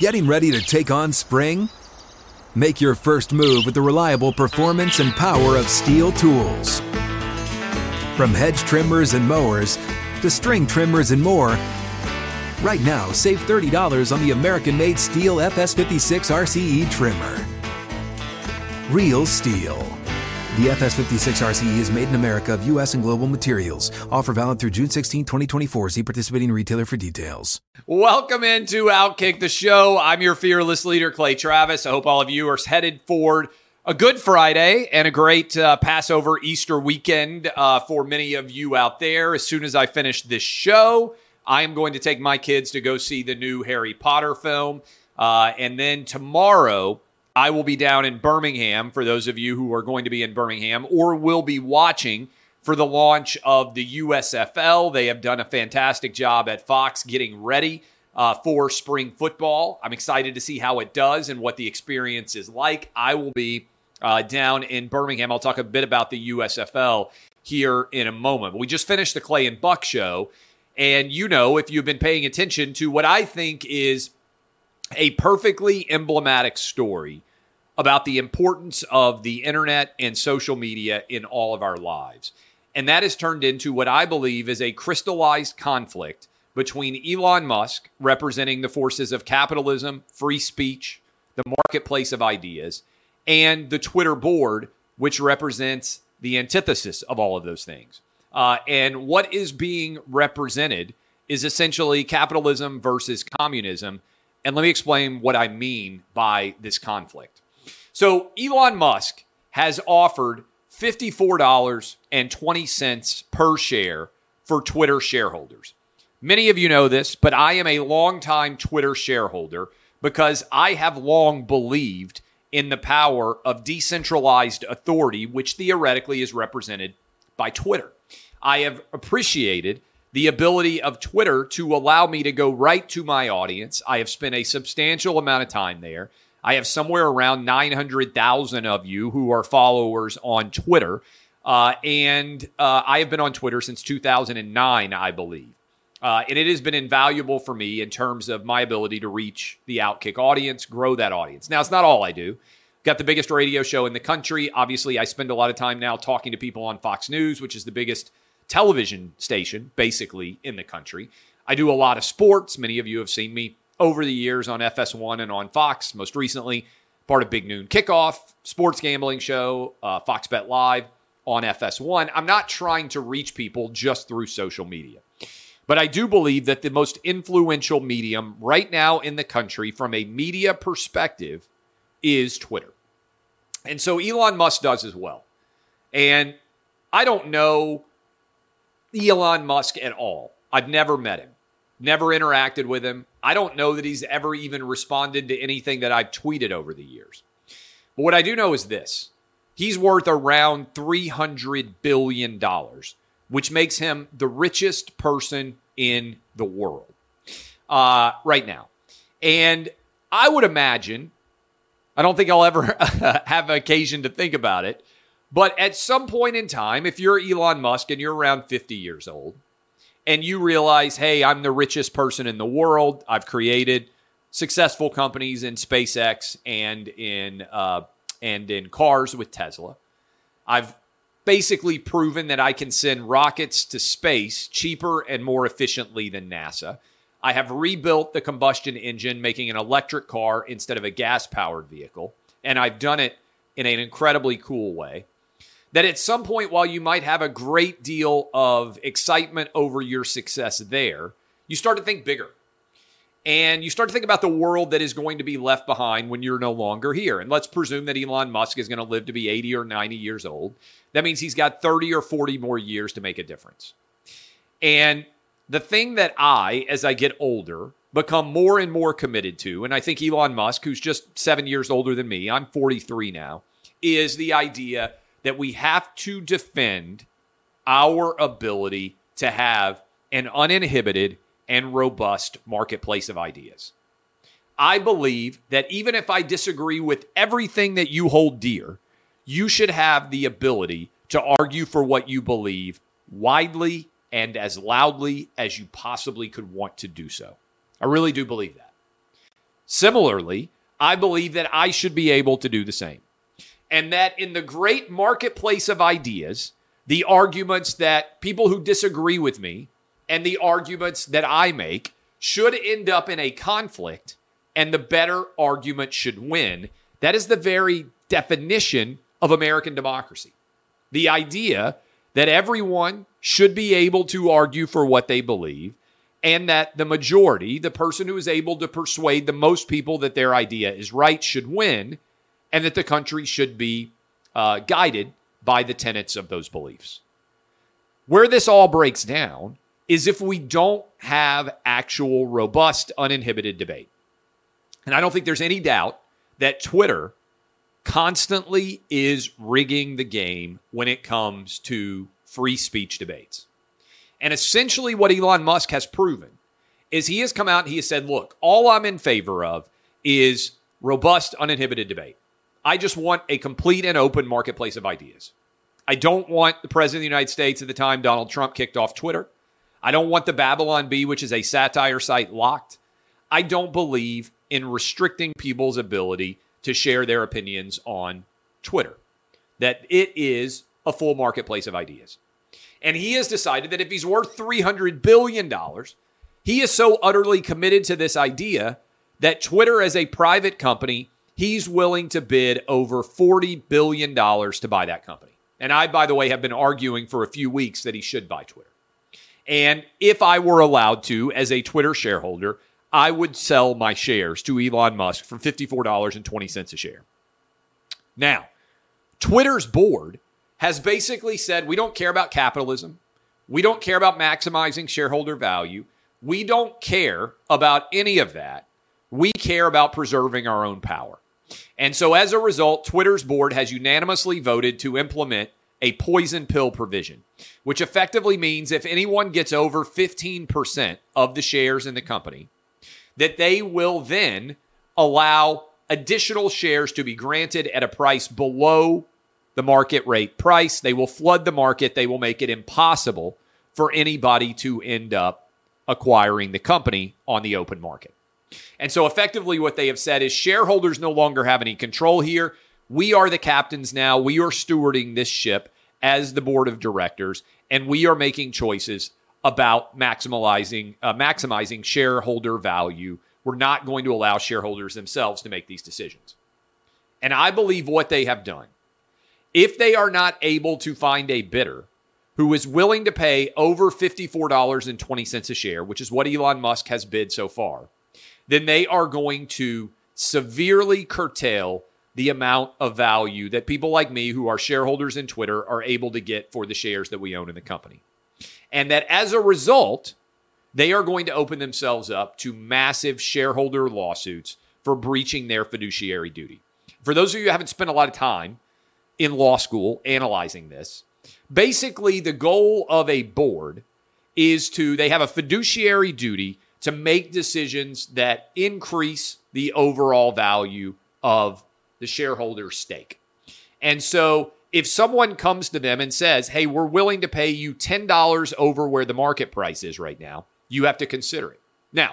Getting ready to take on spring? Make your first move with the reliable performance and power of Stihl tools. From hedge trimmers and mowers to string trimmers and more, right now save $30 on the American-made Stihl FS 56 RCE trimmer. Real Stihl. The FS 56 RCE is made in America of U.S. and global materials. Offer valid through June 16, 2024. See participating retailer for details. Welcome into Outkick the show. I'm your fearless leader, Clay Travis. I hope all of you are headed forward. A good Friday and a great Passover Easter weekend for many of you out there. As soon as I finish this show, I am going to take my kids to go see the new Harry Potter film. And then tomorrow, I will be down in Birmingham for those of you who are going to be in Birmingham or will be watching for the launch of the USFL. They have done a fantastic job at Fox getting ready for spring football. I'm excited to see how it does and what the experience is like. I will be down in Birmingham. I'll talk a bit about the USFL here in a moment. We just finished the Clay and Buck show. And you know, if you've been paying attention to what I think is a perfectly emblematic story about the importance of the internet and social media in all of our lives. And that has turned into what I believe is a crystallized conflict between Elon Musk, representing the forces of capitalism, free speech, the marketplace of ideas, and the Twitter board, which represents the antithesis of all of those things. And what is being represented is essentially capitalism versus communism. And let me explain what I mean by this conflict. So Elon Musk has offered $54.20 per share for Twitter shareholders. Many of you know this, but I am a longtime Twitter shareholder because I have long believed in the power of decentralized authority, which theoretically is represented by Twitter. I have appreciated the ability of Twitter to allow me to go right to my audience. I have spent a substantial amount of time there. I have somewhere around 900,000 of you who are followers on Twitter. And I have been on Twitter since 2009, I believe. And it has been invaluable for me in terms of my ability to reach the Outkick audience, grow that audience. Now, it's not all I do. Got the biggest radio show in the country. Obviously, I spend a lot of time now talking to people on Fox News, which is the biggest television station, basically, in the country. I do a lot of sports. Many of you have seen me over the years on FS1 and on Fox. Most recently, part of Big Noon Kickoff, sports gambling show, Fox Bet Live on FS1. I'm not trying to reach people just through social media. But I do believe that the most influential medium right now in the country from a media perspective is Twitter. And so Elon Musk does as well. And I don't know Elon Musk at all. I've never met him, never interacted with him. I don't know that he's ever even responded to anything that I've tweeted over the years. But what I do know is this. He's worth around $300 billion, which makes him the richest person in the world right now. And I would imagine, I don't think I'll ever have occasion to think about it, but at some point in time, if you're Elon Musk and you're around 50 years old and you realize, hey, I'm the richest person in the world. I've created successful companies in SpaceX and in cars with Tesla. I've basically proven that I can send rockets to space cheaper and more efficiently than NASA. I have rebuilt the combustion engine, making an electric car instead of a gas-powered vehicle. And I've done it in an incredibly cool way, that at some point, while you might have a great deal of excitement over your success there, you start to think bigger. And you start to think about the world that is going to be left behind when you're no longer here. And let's presume that Elon Musk is going to live to be 80 or 90 years old. That means he's got 30 or 40 more years to make a difference. And the thing that I, as I get older, become more and more committed to, and I think Elon Musk, who's just 7 years older than me, I'm 43 now, is the idea that we have to defend our ability to have an uninhibited and robust marketplace of ideas. I believe that even if I disagree with everything that you hold dear, you should have the ability to argue for what you believe widely and as loudly as you possibly could want to do so. I really do believe that. Similarly, I believe that I should be able to do the same. And that in the great marketplace of ideas, the arguments that people who disagree with me and the arguments that I make should end up in a conflict, and the better argument should win. That is the very definition of American democracy. The idea that everyone should be able to argue for what they believe, and that the majority, the person who is able to persuade the most people that their idea is right, should win, and that the country should be guided by the tenets of those beliefs. Where this all breaks down is if we don't have actual, robust, uninhibited debate. And I don't think there's any doubt that Twitter constantly is rigging the game when it comes to free speech debates. And essentially what Elon Musk has proven is he has come out and he has said, look, all I'm in favor of is robust, uninhibited debate. I just want a complete and open marketplace of ideas. I don't want the president of the United States at the time, Donald Trump, kicked off Twitter. I don't want the Babylon Bee, which is a satire site, locked. I don't believe in restricting people's ability to share their opinions on Twitter, that it is a full marketplace of ideas. And he has decided that if he's worth $300 billion, he is so utterly committed to this idea that Twitter, as a private company, he's willing to bid over $40 billion to buy that company. And I, by the way, have been arguing for a few weeks that he should buy Twitter. And if I were allowed to, as a Twitter shareholder, I would sell my shares to Elon Musk for $54.20 a share. Now, Twitter's board has basically said, we don't care about capitalism. We don't care about maximizing shareholder value. We don't care about any of that. We care about preserving our own power. And so as a result, Twitter's board has unanimously voted to implement a poison pill provision, which effectively means if anyone gets over 15% of the shares in the company, that they will then allow additional shares to be granted at a price below the market rate price. They will flood the market. They will make it impossible for anybody to end up acquiring the company on the open market. And so effectively what they have said is shareholders no longer have any control here. We are the captains now. We are stewarding this ship as the board of directors, and we are making choices about maximizing shareholder value. We're not going to allow shareholders themselves to make these decisions. And I believe what they have done, if they are not able to find a bidder who is willing to pay over $54.20 a share, which is what Elon Musk has bid so far, then they are going to severely curtail the amount of value that people like me who are shareholders in Twitter are able to get for the shares that we own in the company. And that as a result, they are going to open themselves up to massive shareholder lawsuits for breaching their fiduciary duty. For those of you who haven't spent a lot of time in law school analyzing this, basically the goal of a board is to, they have a fiduciary duty to make decisions that increase the overall value of the shareholder's stake. And so if someone comes to them and says, hey, we're willing to pay you $10 over where the market price is right now, you have to consider it. Now,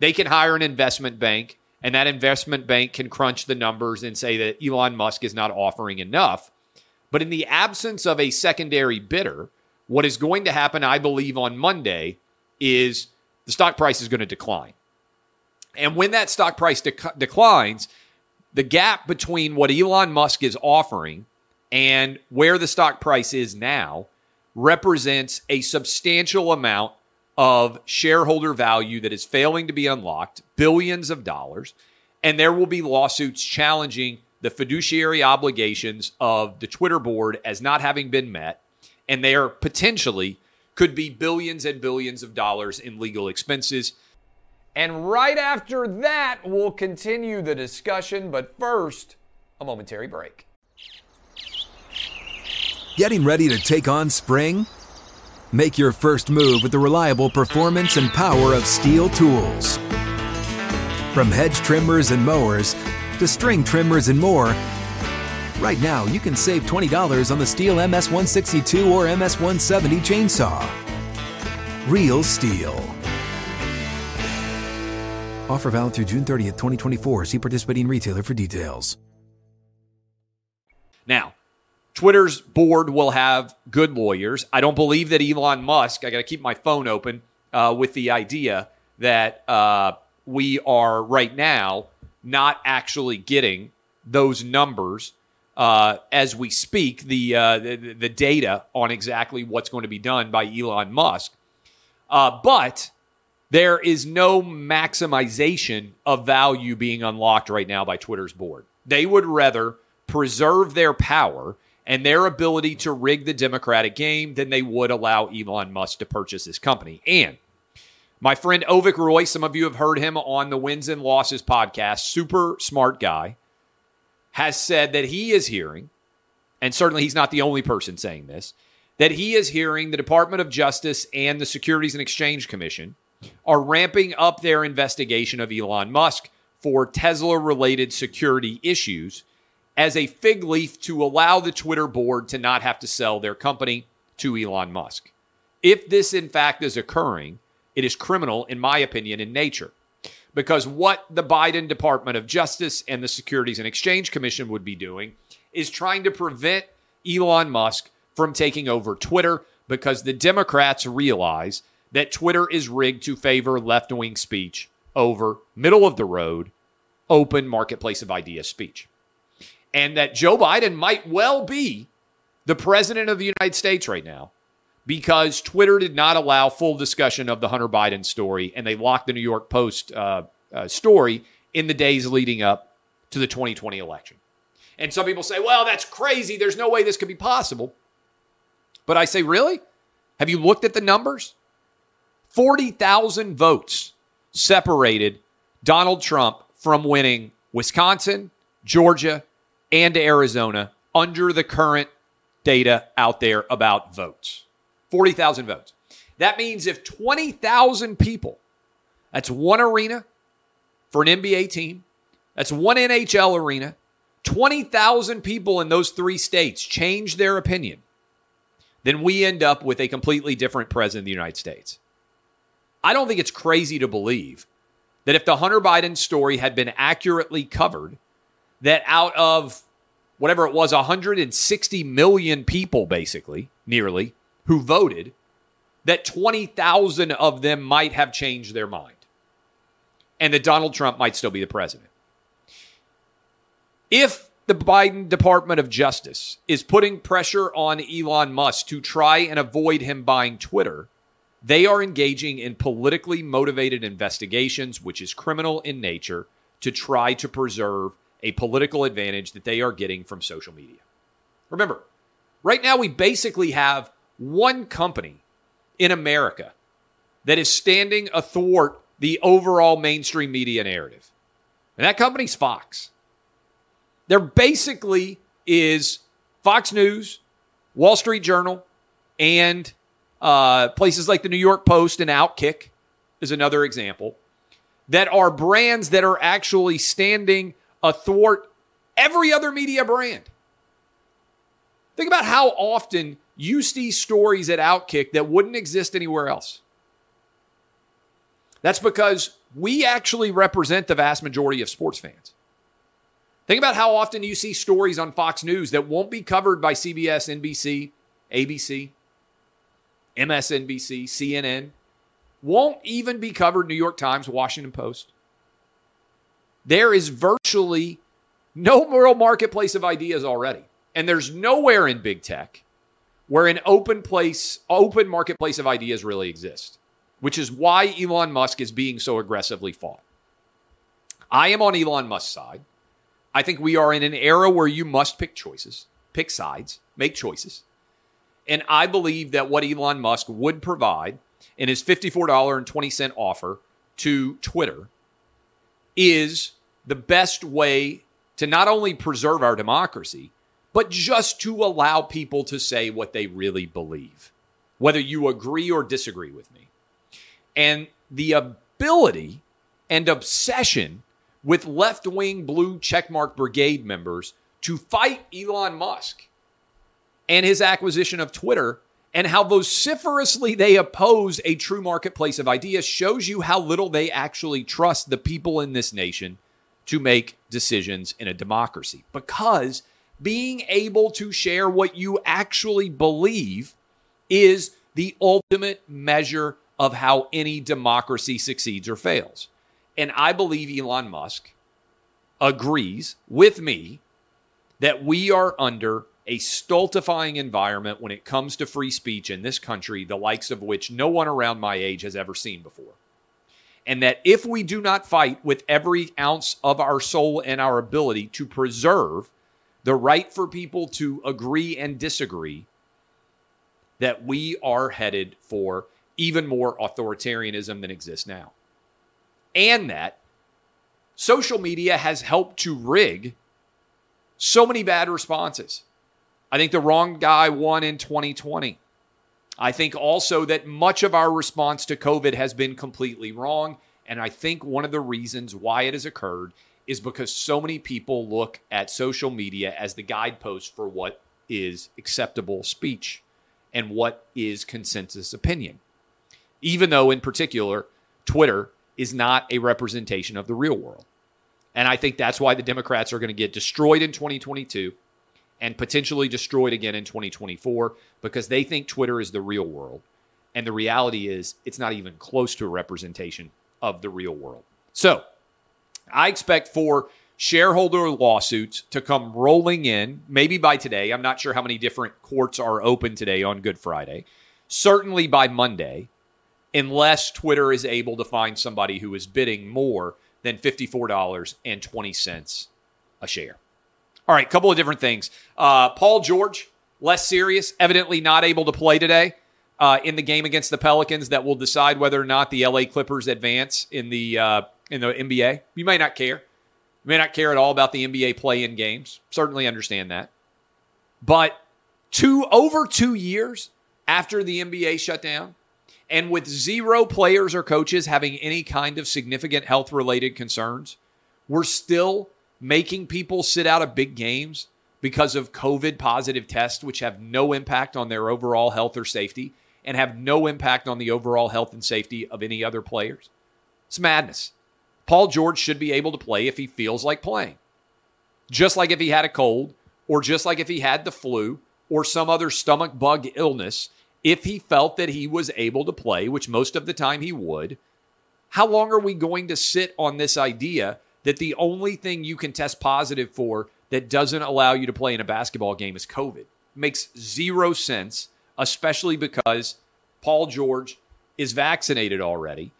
they can hire an investment bank, and that investment bank can crunch the numbers and say that Elon Musk is not offering enough. But in the absence of a secondary bidder, what is going to happen, I believe, on Monday is the stock price is going to decline. And when that stock price declines, the gap between what Elon Musk is offering and where the stock price is now represents a substantial amount of shareholder value that is failing to be unlocked, billions of dollars, and there will be lawsuits challenging the fiduciary obligations of the Twitter board as not having been met, and they are potentially could be billions and billions of dollars in legal expenses. And right after that, we'll continue the discussion, but first, a momentary break. Getting ready to take on spring? Make your first move with the reliable performance and power of Stihl tools. From hedge trimmers and mowers to string trimmers and more, right now you can save $20 on the Stihl MS-162 or MS-170 chainsaw. Real Stihl. Offer valid through June 30th, 2024. See participating retailer for details. Now, Twitter's board will have good lawyers. I don't believe that Elon Musk, I got to keep my phone open with the idea that we are right now not actually getting those numbers as we speak, the data on exactly what's going to be done by Elon Musk. But there is no maximization of value being unlocked right now by Twitter's board. They would rather preserve their power and their ability to rig the Democratic game than they would allow Elon Musk to purchase this company. And my friend Ovik Roy, some of you have heard him on the Wins and Losses podcast, super smart guy, has said that he is hearing, and certainly he's not the only person saying this, that he is hearing the Department of Justice and the Securities and Exchange Commission are ramping up their investigation of Elon Musk for Tesla-related security issues as a fig leaf to allow the Twitter board to not have to sell their company to Elon Musk. If this, in fact, is occurring, it is criminal, in my opinion, in nature. Because what the Biden Department of Justice and the Securities and Exchange Commission would be doing is trying to prevent Elon Musk from taking over Twitter, because the Democrats realize that Twitter is rigged to favor left-wing speech over middle-of-the-road, open marketplace of ideas speech. And that Joe Biden might well be the president of the United States right now because Twitter did not allow full discussion of the Hunter Biden story, and they locked the New York Post story in the days leading up to the 2020 election. And some people say, well, that's crazy. There's no way this could be possible. But I say, really? Have you looked at the numbers? 40,000 votes separated Donald Trump from winning Wisconsin, Georgia, and Arizona under the current data out there about votes. 40,000 votes. That means if 20,000 people, that's one arena for an NBA team, that's one NHL arena, 20,000 people in those three states change their opinion, then we end up with a completely different president of the United States. I don't think it's crazy to believe that if the Hunter Biden story had been accurately covered, that out of whatever it was, 160 million people, basically, nearly, who voted, that 20,000 of them might have changed their mind. And that Donald Trump might still be the president. If the Biden Department of Justice is putting pressure on Elon Musk to try and avoid him buying Twitter, they are engaging in politically motivated investigations, which is criminal in nature, to try to preserve a political advantage that they are getting from social media. Remember, right now we basically have one company in America that is standing athwart the overall mainstream media narrative. And that company's Fox. There basically is Fox News, Wall Street Journal, and places like the New York Post and Outkick is another example, that are brands that are actually standing athwart every other media brand. Think about how often you see stories at Outkick that wouldn't exist anywhere else. That's because we actually represent the vast majority of sports fans. Think about how often you see stories on Fox News that won't be covered by CBS, NBC, ABC, MSNBC, CNN, won't even be covered New York Times, Washington Post. There is virtually no real marketplace of ideas already. And there's nowhere in big tech where an open marketplace of ideas really exists, which is why Elon Musk is being so aggressively fought. I am on Elon Musk's side. I think we are in an era where you must pick choices, pick sides, make choices. And I believe that what Elon Musk would provide in his $54.20 offer to Twitter is the best way to not only preserve our democracy, but just to allow people to say what they really believe, whether you agree or disagree with me. And the ability and obsession with left-wing blue checkmark brigade members to fight Elon Musk and his acquisition of Twitter and how vociferously they oppose a true marketplace of ideas shows you how little they actually trust the people in this nation to make decisions in a democracy. Because being able to share what you actually believe is the ultimate measure of how any democracy succeeds or fails. And I believe Elon Musk agrees with me that we are under a stultifying environment when it comes to free speech in this country, the likes of which no one around my age has ever seen before. And that if we do not fight with every ounce of our soul and our ability to preserve the right for people to agree and disagree, that we are headed for even more authoritarianism than exists now. And that social media has helped to rig so many bad responses. I think the wrong guy won in 2020. I think also that much of our response to COVID has been completely wrong. And I think one of the reasons why it has occurred is because so many people look at social media as the guidepost for what is acceptable speech and what is consensus opinion. Even though, in particular, Twitter is not a representation of the real world. And I think that's why the Democrats are going to get destroyed in 2022 and potentially destroyed again in 2024, because they think Twitter is the real world. And the reality is it's not even close to a representation of the real world. So I expect for shareholder lawsuits to come rolling in, maybe by today. I'm not sure how many different courts are open today on Good Friday. Certainly by Monday, unless Twitter is able to find somebody who is bidding more than $54.20 a share. All right, a couple of different things. Paul George, less serious, evidently not able to play today in the game against the Pelicans that will decide whether or not the LA Clippers advance in the NBA. You may not care. You may not care at all about the NBA play-in games. Certainly understand that. But over 2 years after the NBA shut down, and with zero players or coaches having any kind of significant health-related concerns, we're still making people sit out of big games because of COVID-positive tests, which have no impact on their overall health or safety and have no impact on the overall health and safety of any other players. It's madness. Paul George should be able to play if he feels like playing, just like if he had a cold or just like if he had the flu or some other stomach bug illness. If he felt that he was able to play, which most of the time he would, how long are we going to sit on this idea that the only thing you can test positive for that doesn't allow you to play in a basketball game is COVID? It makes zero sense, especially because Paul George is vaccinated already.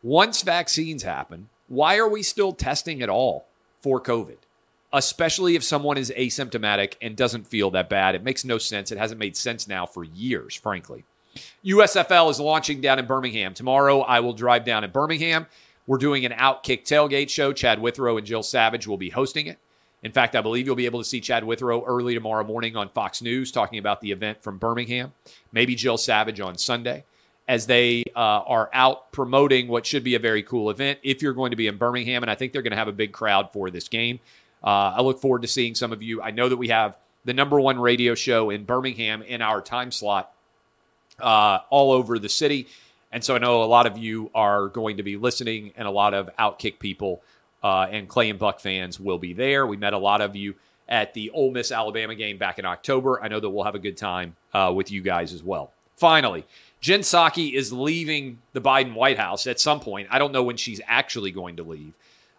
Once vaccines happen, why are we still testing at all for COVID? Especially if someone is asymptomatic and doesn't feel that bad. It makes no sense. It hasn't made sense now for years, frankly. USFL is launching down in Birmingham. Tomorrow, I will drive down to Birmingham. We're doing an Outkick tailgate show. Chad Withrow and Jill Savage will be hosting it. In fact, I believe you'll be able to see Chad Withrow early tomorrow morning on Fox News talking about the event from Birmingham. Maybe Jill Savage on Sunday, as they are out promoting what should be a very cool event if you're going to be in Birmingham. And I think they're going to have a big crowd for this game. I look forward to seeing some of you. I know that we have the #1 radio show in Birmingham in our time slot all over the city. And so I know a lot of you are going to be listening, and a lot of Outkick people and Clay and Buck fans will be there. We met a lot of you at the Ole Miss Alabama game back in October. I know that we'll have a good time with you guys as well. Finally, Jen Psaki is leaving the Biden White House at some point. I don't know when she's actually going to leave.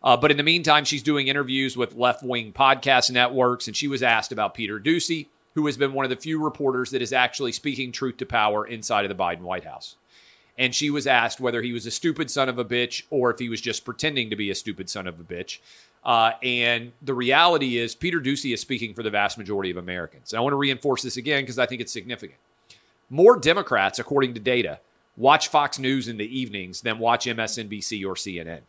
But in the meantime, she's doing interviews with left-wing podcast networks, and she was asked about Peter Doocy, who has been one of the few reporters that is actually speaking truth to power inside of the Biden White House. And she was asked whether he was a stupid son of a bitch or if he was just pretending to be a stupid son of a bitch. And the reality is Peter Doocy is speaking for the vast majority of Americans. And I want to reinforce this again because I think it's significant. More Democrats, according to data, watch Fox News in the evenings than watch MSNBC or CNN.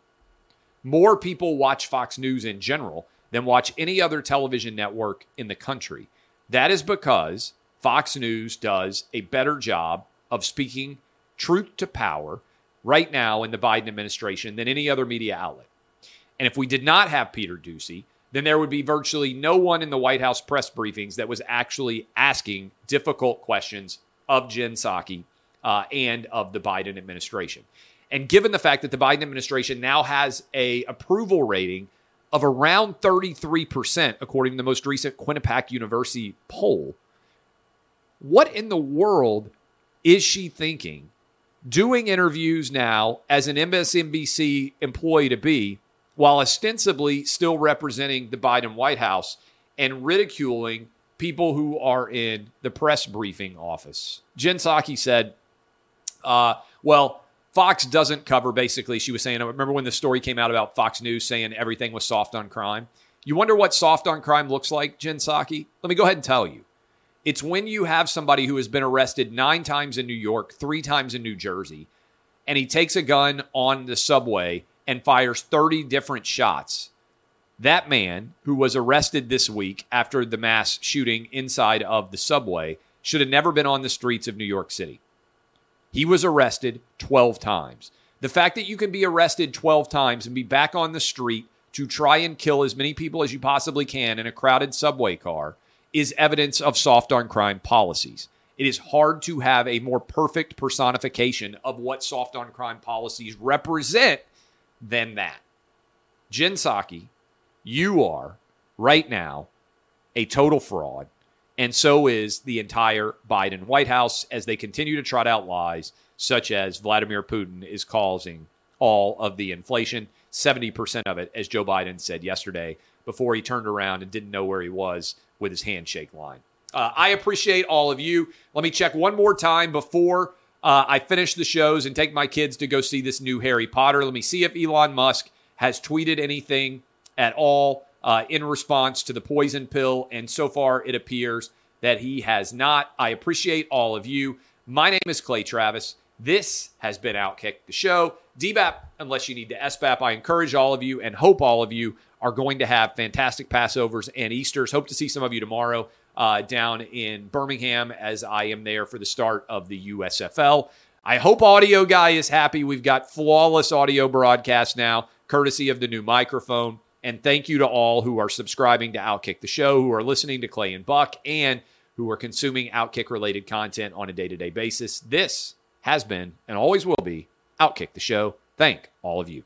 More people watch Fox News in general than watch any other television network in the country. That is because Fox News does a better job of speaking truth to power right now in the Biden administration than any other media outlet. And if we did not have Peter Doocy, then there would be virtually no one in the White House press briefings that was actually asking difficult questions of Jen Psaki and of the Biden administration. And given the fact that the Biden administration now has a approval rating of around 33%, according to the most recent Quinnipiac University poll, what in the world is she thinking? Doing interviews now as an MSNBC employee to be, while ostensibly still representing the Biden White House and ridiculing people who are in the press briefing office. Jen Psaki said, well, Fox doesn't cover, basically, she was saying, I remember when the story came out about Fox News saying everything was soft on crime. You wonder what soft on crime looks like, Jen Psaki? Let me go ahead and tell you. It's when you have somebody who has been arrested 9 times in New York, 3 times in New Jersey, and he takes a gun on the subway and fires 30 different shots. That man, who was arrested this week after the mass shooting inside of the subway, should have never been on the streets of New York City. He was arrested 12 times. The fact that you can be arrested 12 times and be back on the street to try and kill as many people as you possibly can in a crowded subway car is evidence of soft on crime policies. It is hard to have a more perfect personification of what soft on crime policies represent than that. Jen Psaki, you are right now a total fraud. And so is the entire Biden White House as they continue to trot out lies such as Vladimir Putin is causing all of the inflation, 70% of it, as Joe Biden said yesterday before he turned around and didn't know where he was with his handshake line. I appreciate all of you. Let me check one more time before I finish the shows and take my kids to go see this new Harry Potter. Let me see if Elon Musk has tweeted anything at all in response to the poison pill. And so far, it appears that he has not. I appreciate all of you. My name is Clay Travis. This has been Outkick the Show. DBAP, unless you need to SBAP, I encourage all of you and hope all of you are going to have fantastic Passovers and Easters. Hope to see some of you tomorrow down in Birmingham as I am there for the start of the USFL. I hope Audio Guy is happy. We've got flawless audio broadcast now, courtesy of the new microphone. And thank you to all who are subscribing to Outkick the Show, who are listening to Clay and Buck, and who are consuming Outkick-related content on a day-to-day basis. This has been, and always will be, Outkick the Show. Thank all of you.